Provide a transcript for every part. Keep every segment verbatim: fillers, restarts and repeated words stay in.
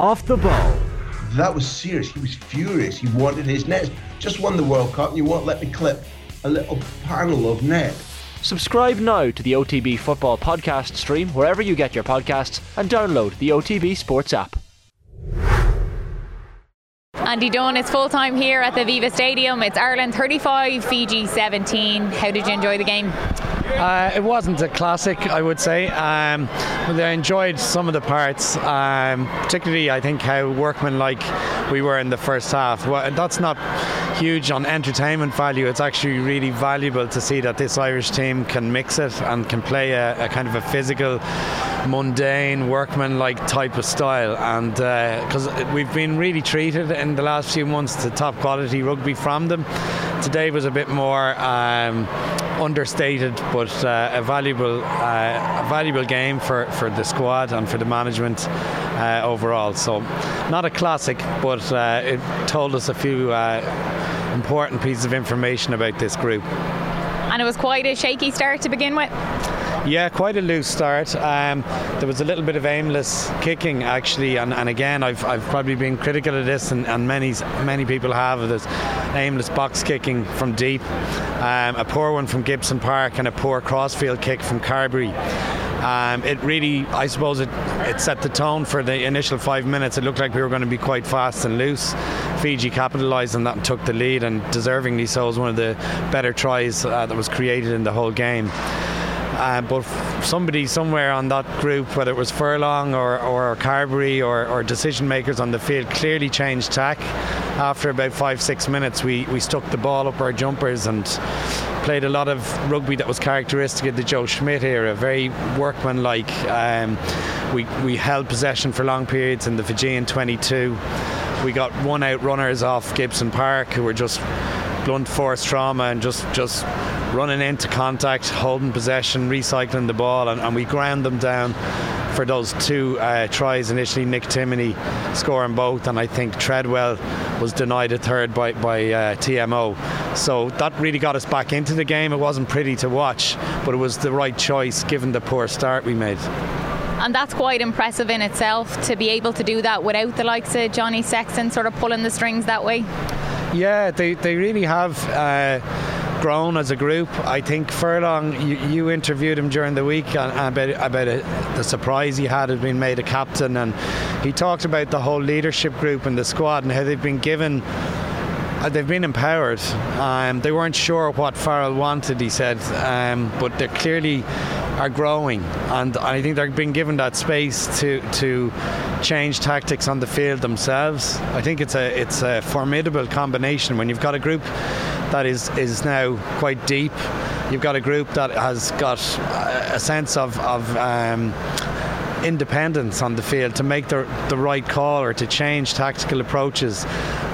off the ball. That was serious. He was furious. He wanted his nets. Just won the World Cup and you won't let me clip a little panel of net. Subscribe now to the O T B Football Podcast stream wherever you get your podcasts and download the O T B Sports app. Andy Dunn, it's full time here at the Viva Stadium. It's Ireland thirty-five, Fiji seventeen. How did you enjoy the game? Uh, it wasn't a classic, I would say. Um, I enjoyed some of the parts, um, particularly I think how workmanlike we were in the first half. Well, that's not huge on entertainment value. It's actually really valuable to see that this Irish team can mix it and can play a, a kind of a physical, mundane, workmanlike type of style. And because uh, we've been really treated in the last few months to top quality rugby from them. Today was a bit more um, understated, but uh, a valuable uh, a valuable game for, for the squad and for the management uh, overall. So not a classic, but uh, it told us a few uh, important pieces of information about this group. And it was quite a shaky start to begin with. Yeah, quite a loose start. Um, there was a little bit of aimless kicking actually, and, and again I've I've probably been critical of this, and, and many many people have, of this aimless box kicking from deep. Um, a poor one from Gibson Park and a poor crossfield kick from Carberry. Um, it really, I suppose, it, it set the tone for the initial five minutes. It looked like we were going to be quite fast and loose. Fiji capitalised on that and took the lead, and deservingly so. It was one of the better tries uh, that was created in the whole game. Uh, but somebody somewhere on that group, whether it was Furlong or, or Carberry or, or decision makers on the field, clearly changed tack. After about five, six minutes, we, we stuck the ball up our jumpers and played a lot of rugby that was characteristic of the Joe Schmidt era, very workmanlike. Um, we, we held possession for long periods in the Fijian twenty-two. We got one out runners off Gibson Park, who were just blunt force trauma and just... just running into contact, holding possession, recycling the ball, and, and we ground them down for those two uh, tries initially. Nick Timoney scoring both, and I think Treadwell was denied a third by, by uh, T M O. So that really got us back into the game. It wasn't pretty to watch, but it was the right choice given the poor start we made. And that's quite impressive in itself, to be able to do that without the likes of Johnny Sexton sort of pulling the strings that way. Yeah, they, they really have... Uh, grown as a group. I think Furlong, you, you interviewed him during the week about, about a, the surprise he had of being made a captain, and he talked about the whole leadership group and the squad and how they've been given they've been empowered. Um, they weren't sure what Farrell wanted, he said, um, but they clearly are growing, and I think they've been given that space to to change tactics on the field themselves. I think it's a it's a formidable combination when you've got a group that is, is now quite deep. You've got a group that has got a sense of, of um, independence on the field to make the, the right call or to change tactical approaches.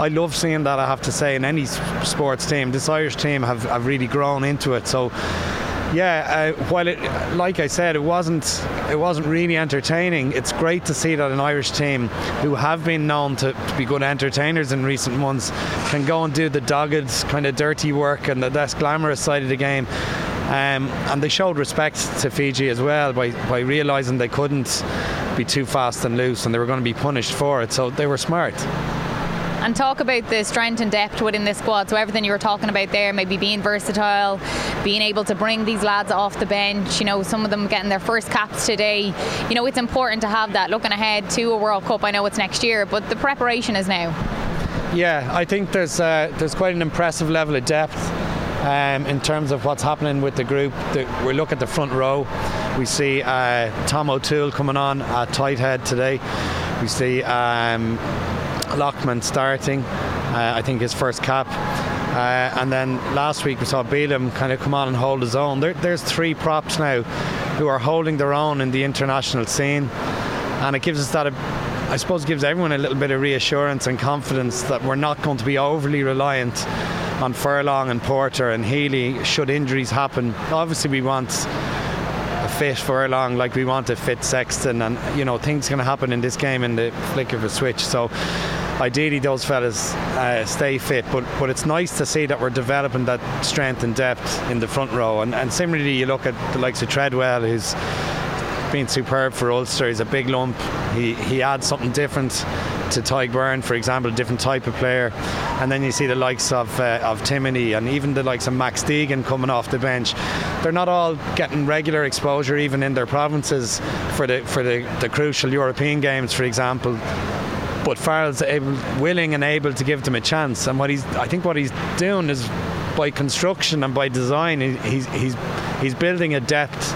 I love seeing that, I have to say, in any sports team. This Irish team have, have really grown into it. So yeah, uh, while it, like I said, it wasn't it wasn't really entertaining, it's great to see that an Irish team who have been known to, to be good entertainers in recent months can go and do the dogged kind of dirty work and the less glamorous side of the game. Um, and they showed respect to Fiji as well by, by realising they couldn't be too fast and loose and they were going to be punished for it, so they were smart. And talk about the strength and depth within this squad. So everything you were talking about there, maybe being versatile, being able to bring these lads off the bench, you know, some of them getting their first caps today. You know, it's important to have that looking ahead to a World Cup. I know it's next year, but the preparation is now. Yeah, I think there's uh, there's quite an impressive level of depth um, in terms of what's happening with the group. The, we look at the front row. We see uh, Tom O'Toole coming on at tight head today. We see... Um, Lockman starting, uh, I think his first cap, uh, and then last week we saw Bielham kind of come on and hold his own. There, there's three props now who are holding their own in the international scene, and it gives us that, I suppose, gives everyone a little bit of reassurance and confidence that we're not going to be overly reliant on Furlong and Porter and Healy should injuries happen. Obviously we want a fit Furlong like we want a fit Sexton, and you know things can happen in this game in the flick of a switch, so ideally those fellas uh, stay fit, but but it's nice to see that we're developing that strength and depth in the front row. And, and similarly you look at the likes of Treadwell, who's been superb for Ulster. He's a big lump. He he adds something different to Tyg Byrne, for example, a different type of player. And then you see the likes of uh, of Timoney and even the likes of Max Deegan coming off the bench. They're not all getting regular exposure, even in their provinces, for the for the, the crucial European games, for example. But Farrell's able, willing and able to give them a chance. And what he's, I think, what he's doing is, by construction and by design, he's he's he's building a depth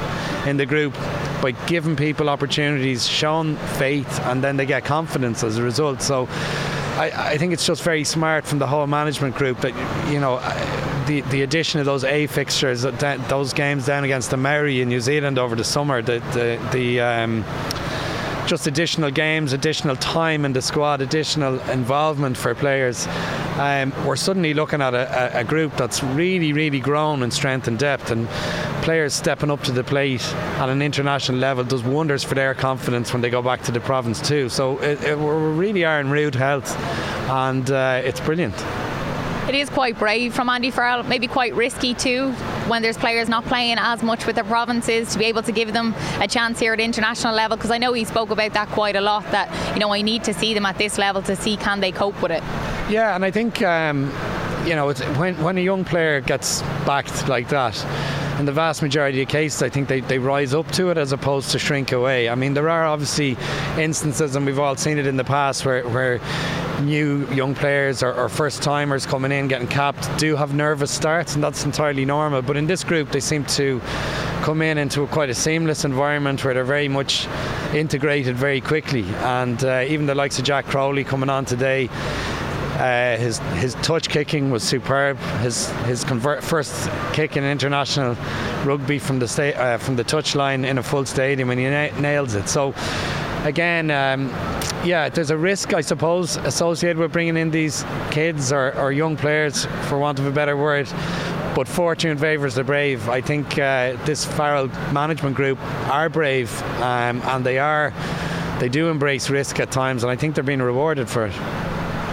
in the group by giving people opportunities, showing faith, and then they get confidence as a result. So I, I think it's just very smart from the whole management group that, you know, the the addition of those A fixtures, those games down against the Maori in New Zealand over the summer, the the, the um, just additional games, additional time in the squad, additional involvement for players. Um, we're suddenly looking at a, a group that's really, really grown in strength and depth, and players stepping up to the plate at an international level does wonders for their confidence when they go back to the province too. So it, it, we really are in rude health, and uh, it's brilliant. It is quite brave from Andy Farrell, maybe quite risky too, when there's players not playing as much with their provinces, to be able to give them a chance here at international level, because I know he spoke about that quite a lot, that, you know, I need to see them at this level to see can they cope with it. Yeah, and I think, um, you know, it's, when, when a young player gets backed like that, in the vast majority of cases, I think they, they rise up to it as opposed to shrink away. I mean, there are obviously instances, and we've all seen it in the past, where, where new young players or, or first-timers coming in, getting capped, do have nervous starts, and that's entirely normal. But in this group, they seem to come in into a, quite a seamless environment where they're very much integrated very quickly. And uh, even the likes of Jack Crowley coming on today, Uh, his his touch kicking was superb. His his convert, first kick in international rugby from the sta- uh, from the touchline in a full stadium, and he na- nails it. So again, um, yeah, there's a risk, I suppose, associated with bringing in these kids or, or young players, for want of a better word. But fortune favours the brave. I think uh, this Farrell management group are brave, um, and they are they do embrace risk at times, and I think they're being rewarded for it.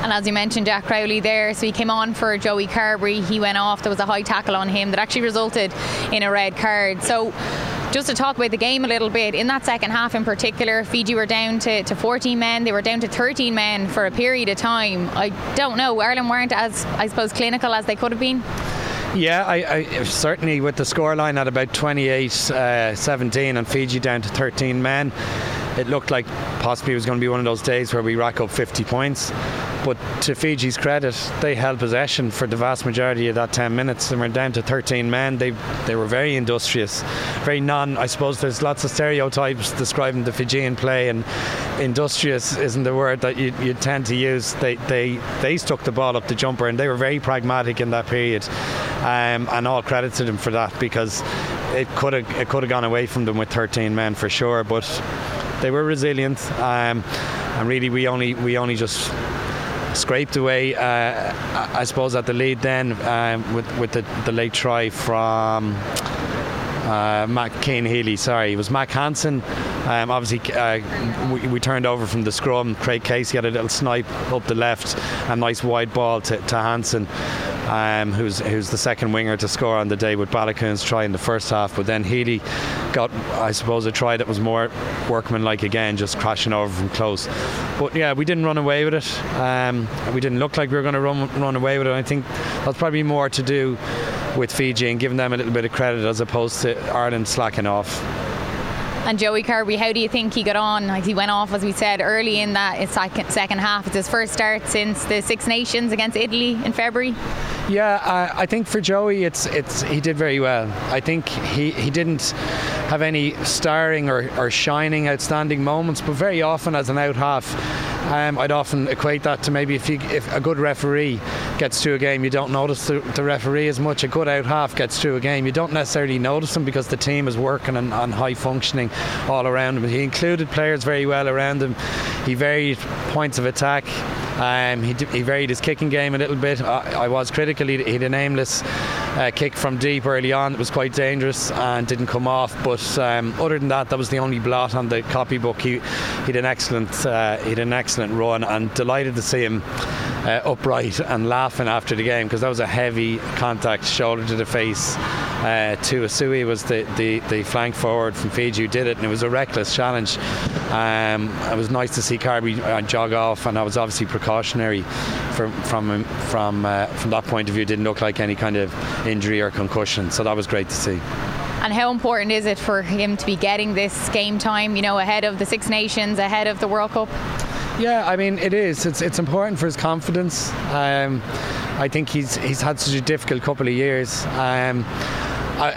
And as you mentioned, Jack Crowley there, so he came on for Joey Carberry. He went off. There was a high tackle on him that actually resulted in a red card. So just to talk about the game a little bit, in that second half in particular, Fiji were down to, to fourteen men. They were down to thirteen men for a period of time. I don't know, Ireland weren't as, I suppose, clinical as they could have been. Yeah, I, I certainly with the scoreline at about twenty-eight seventeen uh, and Fiji down to thirteen men, it looked like possibly it was going to be one of those days where we rack up fifty points. But to Fiji's credit, they held possession for the vast majority of that ten minutes, and were down to thirteen men. They they were very industrious, very non. I suppose there's lots of stereotypes describing the Fijian play, and industrious isn't the word that you, you tend to use. They they they stuck the ball up the jumper, and they were very pragmatic in that period, um, and all credit to them for that, because it could have it could have gone away from them with thirteen men for sure. But they were resilient, um, and really we only we only just. scraped away, uh, I suppose, at the lead then um, with with the, the late try from uh, Mac Kane Healy. Sorry, it was Mack Hansen. Um, obviously, uh, we, we turned over from the scrum. Craig Casey had a little snipe up the left, a nice wide ball to, to Hansen, um, who's who's the second winger to score on the day with Balakoon's try in the first half. But then Healy got, I suppose, a try that was more workmanlike again, just crashing over from close. But yeah, we didn't run away with it. Um, we didn't look like we were going to run run away with it. I think that's probably more to do with Fiji and giving them a little bit of credit as opposed to Ireland slacking off. And Joey Carberry, how do you think he got on? Like, he went off, as we said, early in that second, second half. It's his first start since the Six Nations against Italy in February. Yeah, uh, I think for Joey, it's it's he did very well. I think he, he didn't have any starring or, or shining outstanding moments, but very often as an out half, Um, I'd often equate that to maybe if, you, if a good referee gets through a game, you don't notice the, the referee as much. A good out half gets through a game, you don't necessarily notice him because the team is working and, and high functioning all around him. He included players very well around him. He varied points of attack. Um, he, he varied his kicking game a little bit. I, I was critical. He, he had an aimless uh, kick from deep early on. It was quite dangerous and didn't come off. But um, other than that, that was the only blot on the copybook. He, he had an excellent, uh, he had an excellent run, and delighted to see him uh, upright and laughing after the game, because that was a heavy contact, shoulder to the face. uh, to Asui was the, the, the flank forward from Fiji who did it, and it was a reckless challenge. Um, it was nice to see Carberry jog off, and I was obviously precautionary from from from uh, from that point of view. It didn't look like any kind of injury or concussion, so that was great to see. And how important is it for him to be getting this game time, you know, ahead of the Six Nations, ahead of the World Cup? Yeah, I mean, it is. It's it's important for his confidence. Um, I think he's he's had such a difficult couple of years. Um, I,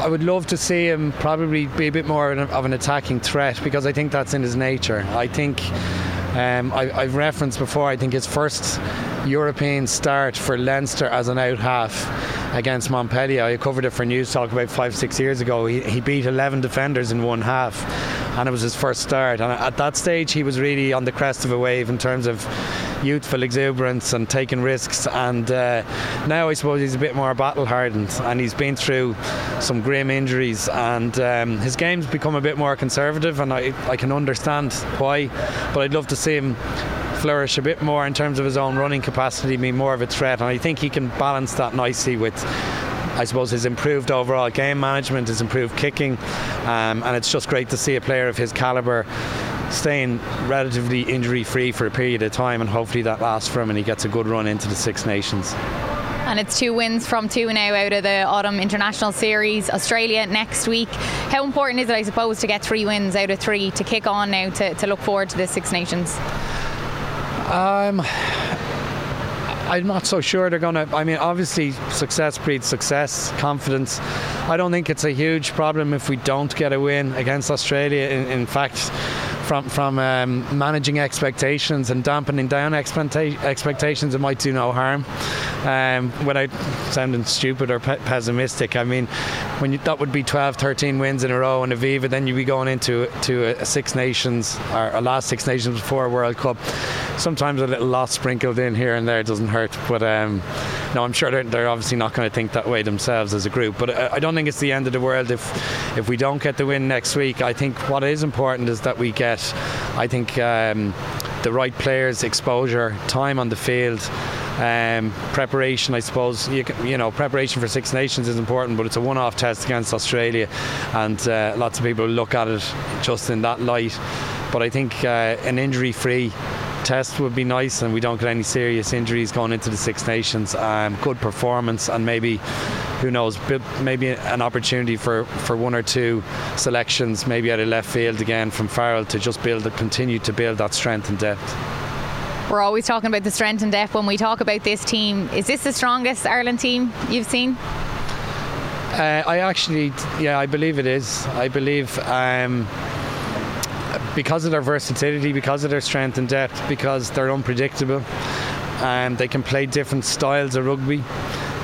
I would love to see him probably be a bit more of an attacking threat, because I think that's in his nature. I think um, I, I've referenced before, I think his first European start for Leinster as an out half against Montpellier. I covered it for News Talk about five, six years ago. He, he beat eleven defenders in one half, and it was his first start. And at that stage, he was really on the crest of a wave in terms of youthful exuberance and taking risks. And uh, now I suppose he's a bit more battle hardened, and he's been through some grim injuries, and um, his game's become a bit more conservative, and I, I can understand why, but I'd love to see him flourish a bit more in terms of his own running capacity, be more of a threat, and I think he can balance that nicely with, I suppose, his improved overall game management, his improved kicking, um, and it's just great to see a player of his calibre staying relatively injury free for a period of time, and hopefully that lasts for him and he gets a good run into the Six Nations. And it's two wins from two now out of the Autumn International Series. Australia next week. How important is it, I suppose, to get three wins out of three to kick on now to, to look forward to the Six Nations? Um, I'm not so sure they're going to. I mean, obviously, success breeds success, confidence. I don't think it's a huge problem if we don't get a win against Australia. In, in fact, from from um, managing expectations and dampening down expecta- expectations, it might do no harm. Um, without sounding stupid or pe- pessimistic, I mean, when you, that would be twelve, thirteen wins in a row in Aviva, then you'd be going into to a Six Nations, or a last Six Nations before a World Cup. Sometimes a little loss sprinkled in here and there doesn't hurt, but um, no, I'm sure they're, they're obviously not going to think that way themselves as a group. But I, I don't think it's the end of the world if if we don't get the win next week. I think what is important is that we get, I think, um, the right players, exposure, time on the field, um, preparation. I suppose you, can, you know preparation for Six Nations is important, but it's a one-off test against Australia, and uh, lots of people look at it just in that light. But I think uh, an injury-free test would be nice, and we don't get any serious injuries going into the Six Nations. Um, good performance, and maybe, who knows, maybe an opportunity for, for one or two selections, maybe out of left field again from Farrell, to just build, continue to build that strength and depth. We're always talking about the strength and depth when we talk about this team. Is this the strongest Ireland team you've seen? Uh, I actually, yeah, I believe it is. I believe... Um, because of their versatility, because of their strength and depth, because they're unpredictable, and um, they can play different styles of rugby.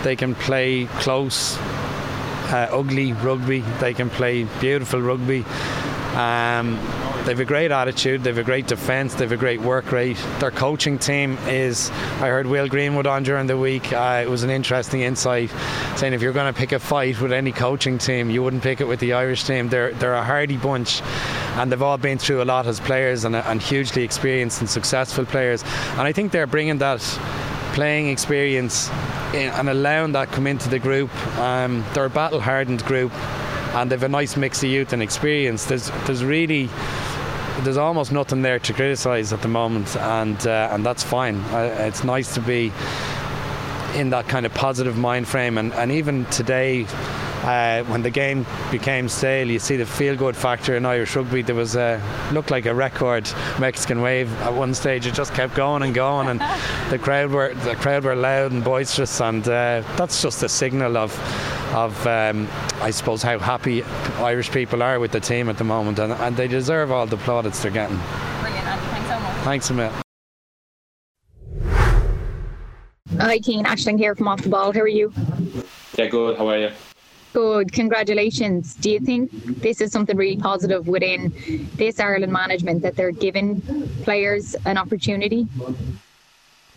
They can play close, uh, ugly rugby. They can play beautiful rugby. Um, they've a great attitude, they've a great defence, they've a great work rate. Their coaching team is, I heard Will Greenwood on during the week, uh, it was an interesting insight, saying if you're going to pick a fight with any coaching team, you wouldn't pick it with the Irish team. They're they're a hardy bunch, and they've all been through a lot as players, and, and hugely experienced and successful players. And I think they're bringing that playing experience in, and allowing that come into the group. Um, they're a battle-hardened group, and they've a nice mix of youth and experience. There's there's really there's almost nothing there to criticise at the moment, and uh, and that's fine. Uh, it's nice to be in that kind of positive mind frame, and, and even today. Uh, when the game became stale, you see the feel-good factor in Irish rugby. There was a, looked like a record Mexican wave at one stage. It just kept going and going, and the crowd were the crowd were loud and boisterous, and uh, that's just a signal of of um, I suppose how happy Irish people are with the team at the moment, and, and they deserve all the plaudits they're getting. Brilliant, Andy. Thanks so much. Thanks a minute. Hi, Keane. Aisling here from Off the Ball. How are you? Yeah, good. How are you? Good, congratulations. Do you think this is something really positive within this Ireland management, that they're giving players an opportunity?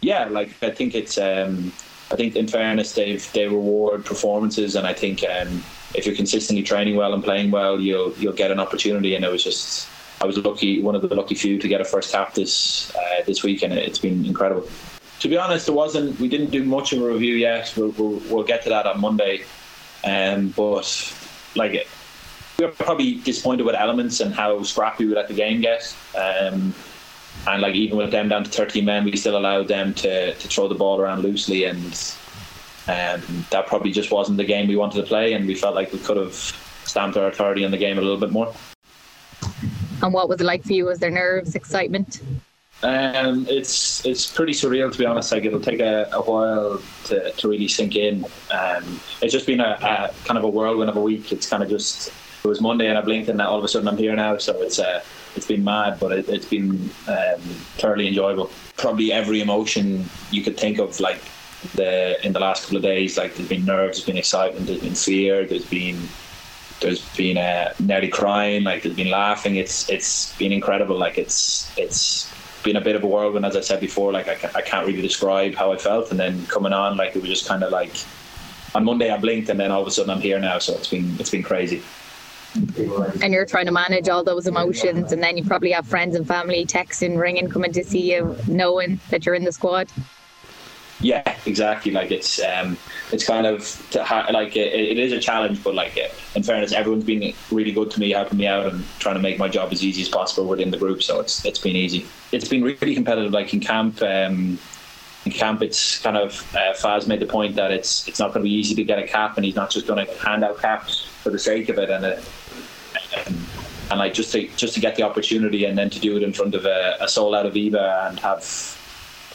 Yeah, like I think it's um, I think in fairness they they reward performances, and I think um, if you're consistently training well and playing well, you'll you'll get an opportunity. And it was just I was lucky, one of the lucky few to get a first cap this uh, this week, and it's been incredible. To be honest, there wasn't we didn't do much of a review yet. We'll, we'll, we'll get to that on Monday. Um, but like it, we were probably disappointed with elements and how scrappy we let the game get. Um, and like even with them down to thirteen men, we still allowed them to, to throw the ball around loosely, and um, that probably just wasn't the game we wanted to play, and we felt like we could have stamped our authority on the game a little bit more. And what was it like for you? Was there nerves, excitement? Um, it's it's pretty surreal, to be honest. Like, it'll take a, a while to, to really sink in. Um, it's just been a, a kind of a whirlwind of a week. It's kind of just, it was Monday and I blinked and all of a sudden I'm here now. So it's uh, it's been mad, but it, it's been um, thoroughly enjoyable. Probably every emotion you could think of, like the in the last couple of days. Like, there's been nerves, there's been excitement, there's been fear, there's been there's been uh, nearly crying, like there's been laughing. It's it's been incredible. Like it's it's. been a bit of a whirlwind, as I said before. Like, I, I can't really describe how I felt, and then coming on, like, it was just kind of like on Monday I blinked and then all of a sudden I'm here now. So it's been it's been crazy. And you're trying to manage all those emotions, and then you probably have friends and family texting, ringing, coming to see you, knowing that you're in the squad. Yeah, exactly. Like, it's um it's kind of to ha- like it, it is a challenge, but like it, in fairness, everyone's been really good to me, helping me out and trying to make my job as easy as possible within the group. So it's it's been easy. It's been really competitive. Like in camp, um in camp, it's kind of uh, Faz made the point that it's it's not going to be easy to get a cap, and he's not just going to hand out caps for the sake of it. And it, and, and like just to just to get the opportunity and then to do it in front of a, a sold out of Viva and have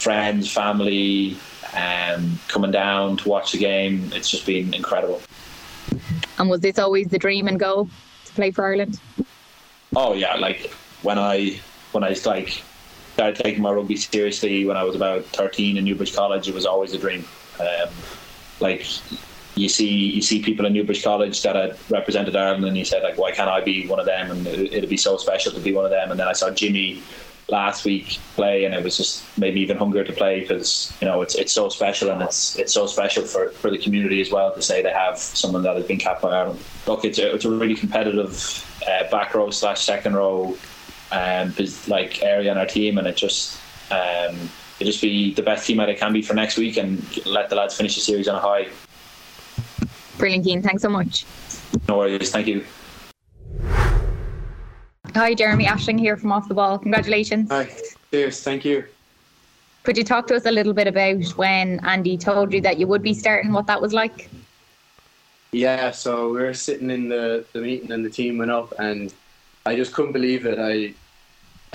friends, family. Um, coming down to watch the game, it's just been incredible. And was this always the dream and goal to play for Ireland? Oh yeah, like when I when I was like started taking my rugby seriously when I was about thirteen in Newbridge College, it was always a dream. Um, like you see you see people in Newbridge College that had represented Ireland, and you said like, why can't I be one of them? And it, it'd be so special to be one of them. And then I saw Jimmy last week play, and it was just made me even hungrier to play, because you know it's it's so special, and it's it's so special for, for the community as well to say they have someone that has been capped by Ireland. Look, it's a, it's a really competitive uh, back row slash second row um like area in our team, and it just um it just be the best team that it can be for next week and let the lads finish the series on a high. Brilliant, Cian, thanks so much. No worries, thank you. Hi, Jeremy Ashling here from Off the Ball. Congratulations. Hi, cheers, thank you. Could you talk to us a little bit about when Andy told you that you would be starting, what that was like? Yeah, so we were sitting in the, the meeting and the team went up, and I just couldn't believe it. I,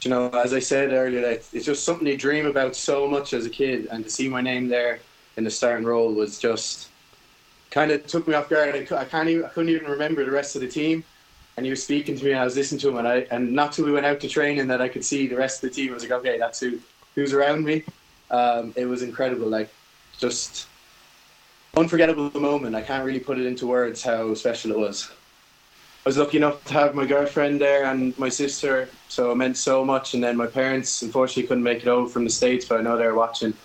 you know, as I said earlier, like, it's just something you dream about so much as a kid, and to see my name there in the starting role was just, kind of took me off guard. I, can't even, I couldn't even remember the rest of the team. And he was speaking to me, and I was listening to him, and I and not till we went out to training that I could see the rest of the team. I was like, okay, that's who who's around me. Um, it was incredible, like just unforgettable moment. I can't really put it into words how special it was. I was lucky enough to have my girlfriend there and my sister, so it meant so much. And then my parents, unfortunately, couldn't make it over from the States, but I know they were watching.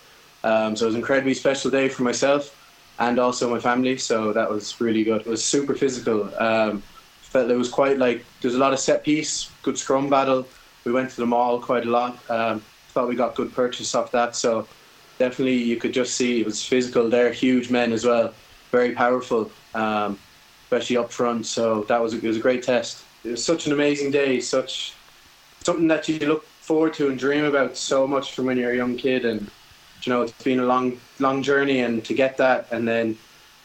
Um, so it was an incredibly special day for myself and also my family. So that was really good. It was super physical. Um, felt it was quite like, there's a lot of set piece, good scrum battle. We went to the mall quite a lot. Um, thought we got good purchase off that. So definitely you could just see it was physical. They're huge men as well, very powerful, um, especially up front. So that was, it was a great test. It was such an amazing day, such something that you look forward to and dream about so much from when you're a young kid. And you know, it's been a long, long journey, and to get that, and then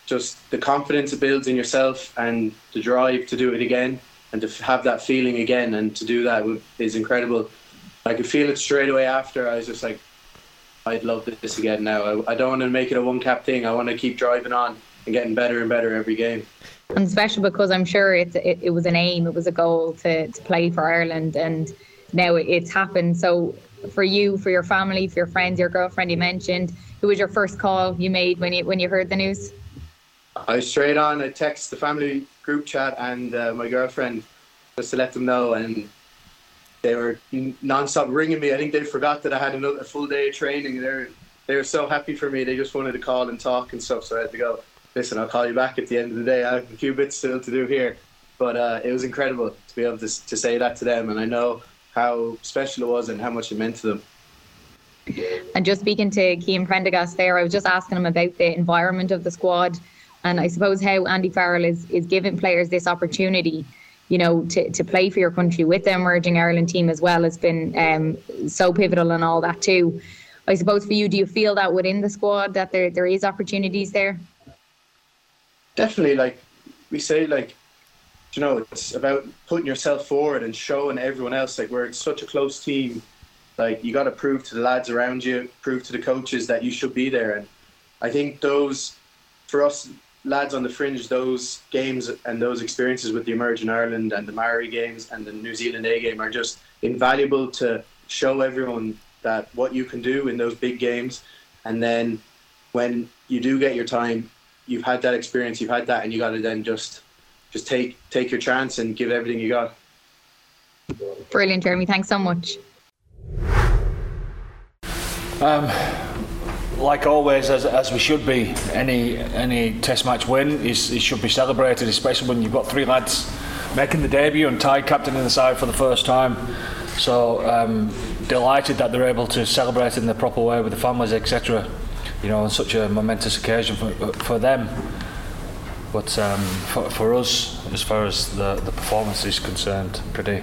just the confidence it builds in yourself and the drive to do it again and to have that feeling again and to do that is incredible. I could feel it straight away after. I was just like, I'd love this again now. I, I don't want to make it a one-cap thing. I want to keep driving on and getting better and better every game. And special because I'm sure it's, it, it was an aim, it was a goal to, to play for Ireland, and now it, it's happened. So for you, for your family, for your friends, your girlfriend you mentioned, who was your first call you made when you when you heard the news? I straight on, I text the family group chat and uh, my girlfriend just to let them know, and they were non-stop ringing me. I think they forgot that I had another full day of training. They were, they were so happy for me. They just wanted to call and talk and stuff, so I had to go, listen, I'll call you back at the end of the day. I have a few bits still to do here. But uh, it was incredible to be able to, to say that to them, and I know how special it was and how much it meant to them. And just speaking to Cian Prendergast there, I was just asking him about the environment of the squad And I suppose how Andy Farrell is is giving players this opportunity, you know, to, to play for your country with the emerging Ireland team as well has been um, so pivotal and all that too. I suppose for you, do you feel that within the squad that there there is opportunities there? Definitely, like we say, like, you know, it's about putting yourself forward and showing everyone else, like, we're such a close team. Like, you got to prove to the lads around you, prove to the coaches that you should be there. And I think those, for us lads on the fringe, those games and those experiences with the Emerging Ireland and the Maori games and the New Zealand A game are just invaluable to show everyone that what you can do in those big games. And then when you do get your time, you've had that experience, you've had that, and you got to then just just take take your chance and give everything you got. Brilliant, Jeremy. Thanks so much. Um, like always, as as we should be, any any test match win is it should be celebrated, especially when you've got three lads making the debut and Tyg captaining the side for the first time. So um, delighted that they're able to celebrate it in the proper way with the families, et cetera. You know, on such a momentous occasion for for them. But um, for for us, as far as the, the performance is concerned, pretty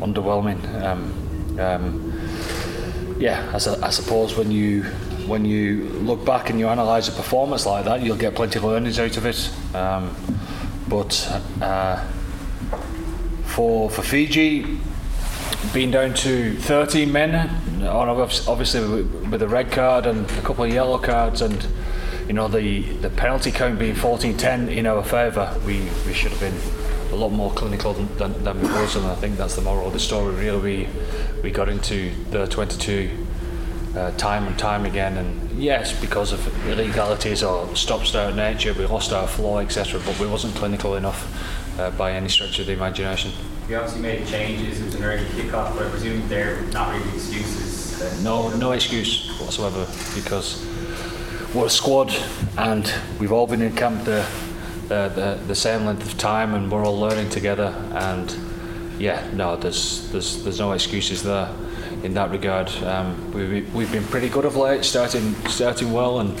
underwhelming. Um, um, yeah, as I, I suppose when you when you look back and you analyse a performance like that, you'll get plenty of learnings out of it. Um, but uh, for for Fiji, being down to thirteen men, obviously with a red card and a couple of yellow cards, and you know, the, the penalty count being fourteen ten in our favour, we, we should have been a lot more clinical than, than we was, and I think that's the moral of the story really. We we got into the twenty-two uh, time and time again, and yes, because of illegalities or stop-start nature, we lost our flow, et cetera, but we wasn't clinical enough uh, by any stretch of the imagination. You obviously made changes, it was an early kick-off, but I presume they're not really excuses. Then. No, no excuse whatsoever, because we're a squad and we've all been in camp the, the, the, the same length of time and we're all learning together, and yeah, no, there's there's there's no excuses there in that regard. Um, we, we've been pretty good of late, starting starting well, and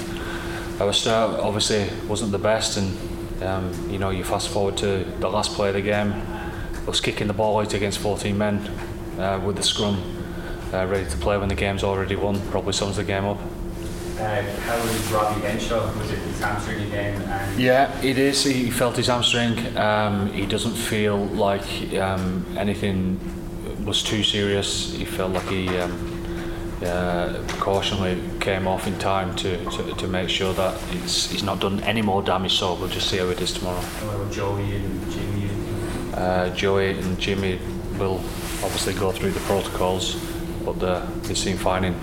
our start obviously wasn't the best, and um, you know, you fast forward to the last play of the game, I was kicking the ball out against fourteen men uh, with the scrum uh, ready to play when the game's already won. Probably sums the game up. Uh, how was Robbie Henshaw? Was it his hamstring again? And yeah, it is. He felt his hamstring. Um, he doesn't feel like um, anything was too serious. He felt like he um, uh, precautionally came off in time to, to, to make sure that it's, he's not done any more damage, so we'll just see how it is tomorrow. Well, Joey and Jimmy. Uh, Joey and Jimmy will obviously go through the protocols, but uh, they seem fine in,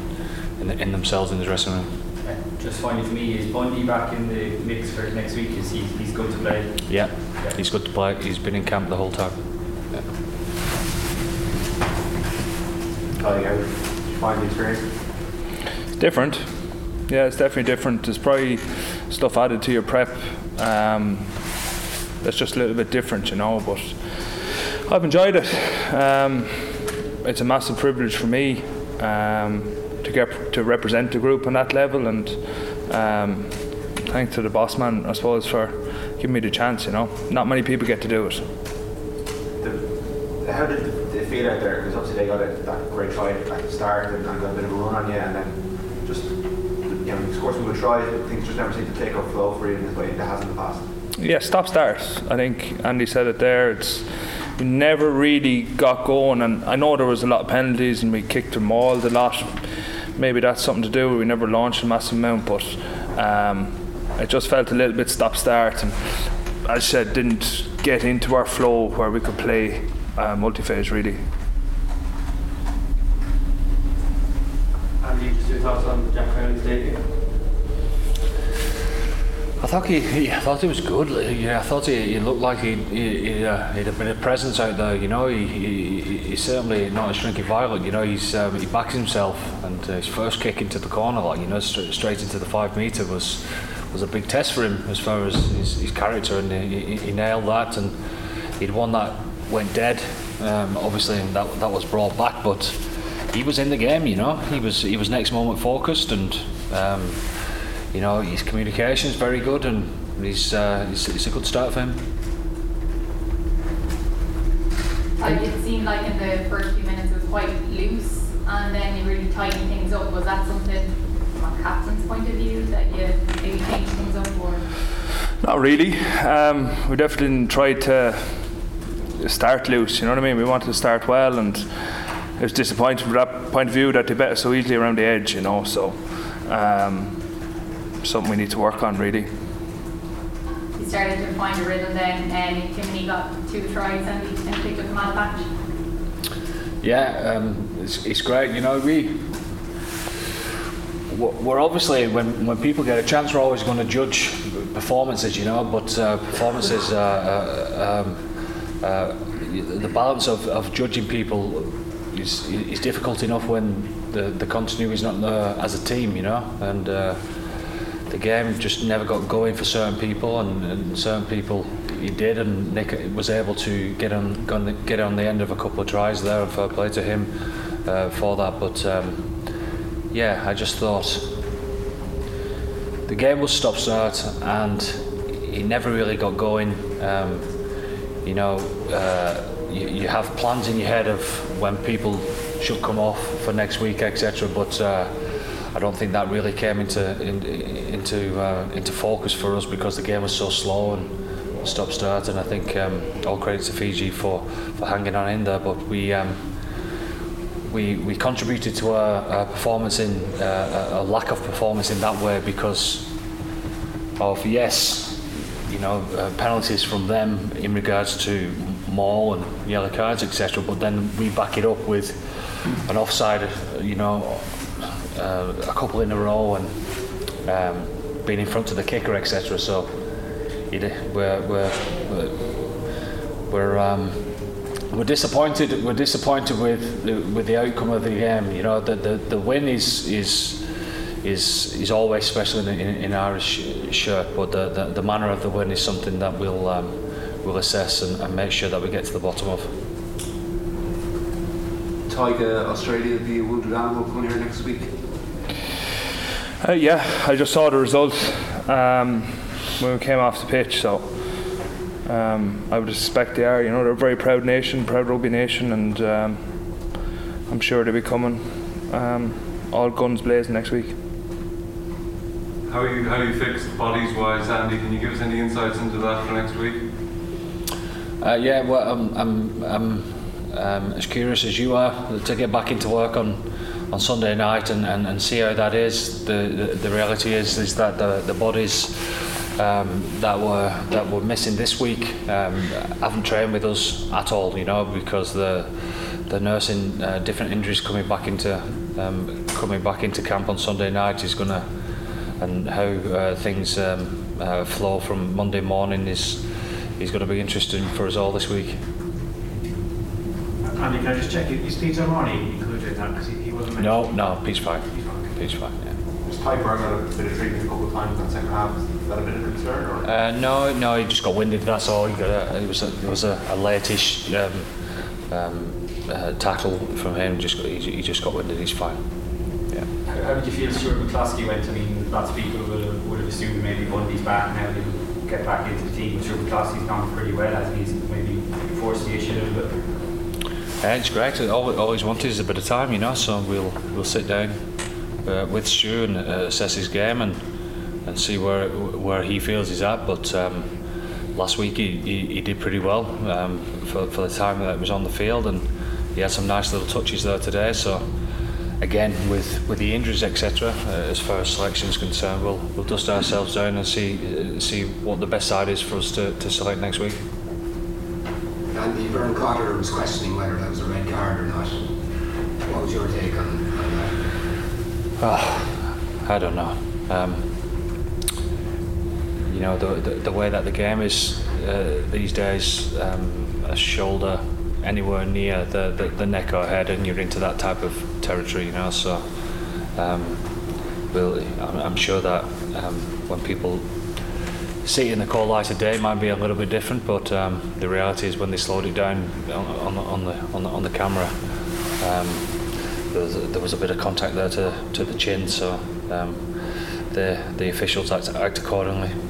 in, in themselves in the dressing room. Yeah, just finally for me, is Bundy back in the mix for next week? Is he he's good to play? Yeah, yeah, he's good to play. He's been in camp the whole time. Yeah. How do you find the experience? Different. Yeah, it's definitely different. There's probably stuff added to your prep. Um, That's just a little bit different, you know, but I've enjoyed it. Um, it's a massive privilege for me um, to get to represent the group on that level, and um, thanks to the boss man, I suppose, for giving me the chance, you know. Not many people get to do it. The, how did it feel out there? Because obviously they got a, that great try at the start and got a bit of a run on you, and then just, you know, of course we would try, things just never seem to take up flow for you in the way it has in the past. Yeah, stop start. I think Andy said it there. It's we never really got going, and I know there was a lot of penalties and we kicked them all a lot. Maybe that's something to do. We never launched a massive amount, but um, it just felt a little bit stop start, and as I said, didn't get into our flow where we could play uh, multi-phase really. Andy, just your thoughts on Jack Crowley's debut? I thought he, he, I thought he was good. Yeah, I thought he, he looked like he, he, he uh, he'd have been a presence out there. You know, he, he, he's certainly not a shrinking violet. You know, he's um, he backs himself, and uh, his first kick into the corner, like, you know, straight, straight into the five metre was was a big test for him as far as his, his character, and he, he, he nailed that. And he'd one that went dead, um, obviously, and that that was brought back. But he was in the game. You know, he was he was next moment focused, and. Um, You know, his communication is very good, and he's, uh, he's, it's a good start for him. Like, it seemed like in the first few minutes it was quite loose and then you really tightened things up. Was that something from a captain's point of view that you maybe changed things up for? Not really. Um, we definitely didn't try to start loose, you know what I mean? We wanted to start well, and it was disappointing from that point of view that they bet us so easily around the edge, you know, so um, something we need to work on, really. You started to find a rhythm then, and Timoney got two tries and he picked up the man of the match. Yeah, um, it's, it's great, you know, we, we're obviously, when, when people get a chance, we're always going to judge performances, you know, but uh, performances are... Uh, uh, um, Uh, the balance of, of judging people is, is difficult enough when the, the continuity is not there as a team, you know, and uh, the game just never got going for certain people, and, and certain people he did, and Nick was able to get on get on the end of a couple of tries there, and fair play to him uh, for that, but um, yeah, I just thought the game was stop-start and he never really got going. Um, You know, uh, you, you have plans in your head of when people should come off for next week, et cetera. But uh, I don't think that really came into in, into uh, into focus for us because the game was so slow and stop-start. And I think um, all credit to Fiji for, for hanging on in there. But we um, we we contributed to our, our performance in uh, a lack of performance in that way because of yes. You know, uh, penalties from them in regards to maul and yellow cards, et cetera. But then we back it up with an offside, you know, uh, a couple in a row, and um, being in front of the kicker, et cetera. So you know, we're we're we're um, we're disappointed. We're disappointed with the, with the outcome of the game. You know, the the, the win is is. Is is always special in, in, in our sh- shirt, but the, the the manner of the win is something that we'll um, we'll assess and, and make sure that we get to the bottom of. Tyg, uh, Australia will be a wounded animal coming here next week. Uh, yeah, I just saw the results um, when we came off the pitch, so um, I would expect they are. You know, they're a very proud nation, proud rugby nation, and um, I'm sure they'll be coming, um, all guns blazing next week. How are you, how are you fixed bodies-wise, Andy? Can you give us any insights into that for next week? Uh, yeah, well, I'm, I'm, I'm um, as curious as you are to get back into work on, on Sunday night and, and, and see how that is. The, the, the reality is is that the, the bodies um, that were that were missing this week um, haven't trained with us at all, you know, because the the nursing uh, different injuries coming back into um, coming back into camp on Sunday night is gonna. And how uh, things um, uh, flow from Monday morning is is going to be interesting for us all this week. Andy, can I just check? Is Peter Marnie included in that? Because he, he wasn't mentioned. No, no, Pete's fine. Pete's fine. Yeah. Was Tyg Byrne on a bit of treatment a couple of times in the second half? Is that a bit of a concern? Or? Uh, no, no, he just got winded. That's all. He got a, it was a, it was a, a late-ish um, um, uh, tackle from him. Just got, he, he just got winded. He's fine. How did you feel Stuart McCloskey went? I mean, lots of people would have, would have assumed maybe Bundy's back now, he'll get back into the team, but Stuart McCloskey's gone pretty well, as he's maybe forced the issue a little bit. Yeah, it's great. All, all he's wanted is a bit of time, you know, so we'll we'll sit down uh, with Stu and uh, assess his game and and see where where he feels he's at. But um, last week he, he, he did pretty well um, for, for the time that he was on the field, and he had some nice little touches there today, so... Again, with, with the injuries, et cetera, uh, as far as selection is concerned, we'll we'll dust ourselves down and see uh, see what the best side is for us to, to select next week. Andy, Vern Cotter was questioning whether that was a red card or not. What was your take on, on that? Oh, I don't know. Um, you know, the, the the way that the game is uh, these days, um, a shoulder anywhere near the, the, the neck or head, and you're into that type of territory, you know. So, um, we'll, I'm, I'm sure that um, when people see it in the cold light of day, it might be a little bit different. But um, the reality is, when they slowed it down on, on, on the on the on the camera, um, there, was a, there was a bit of contact there to to the chin. So um, the the officials act, act accordingly.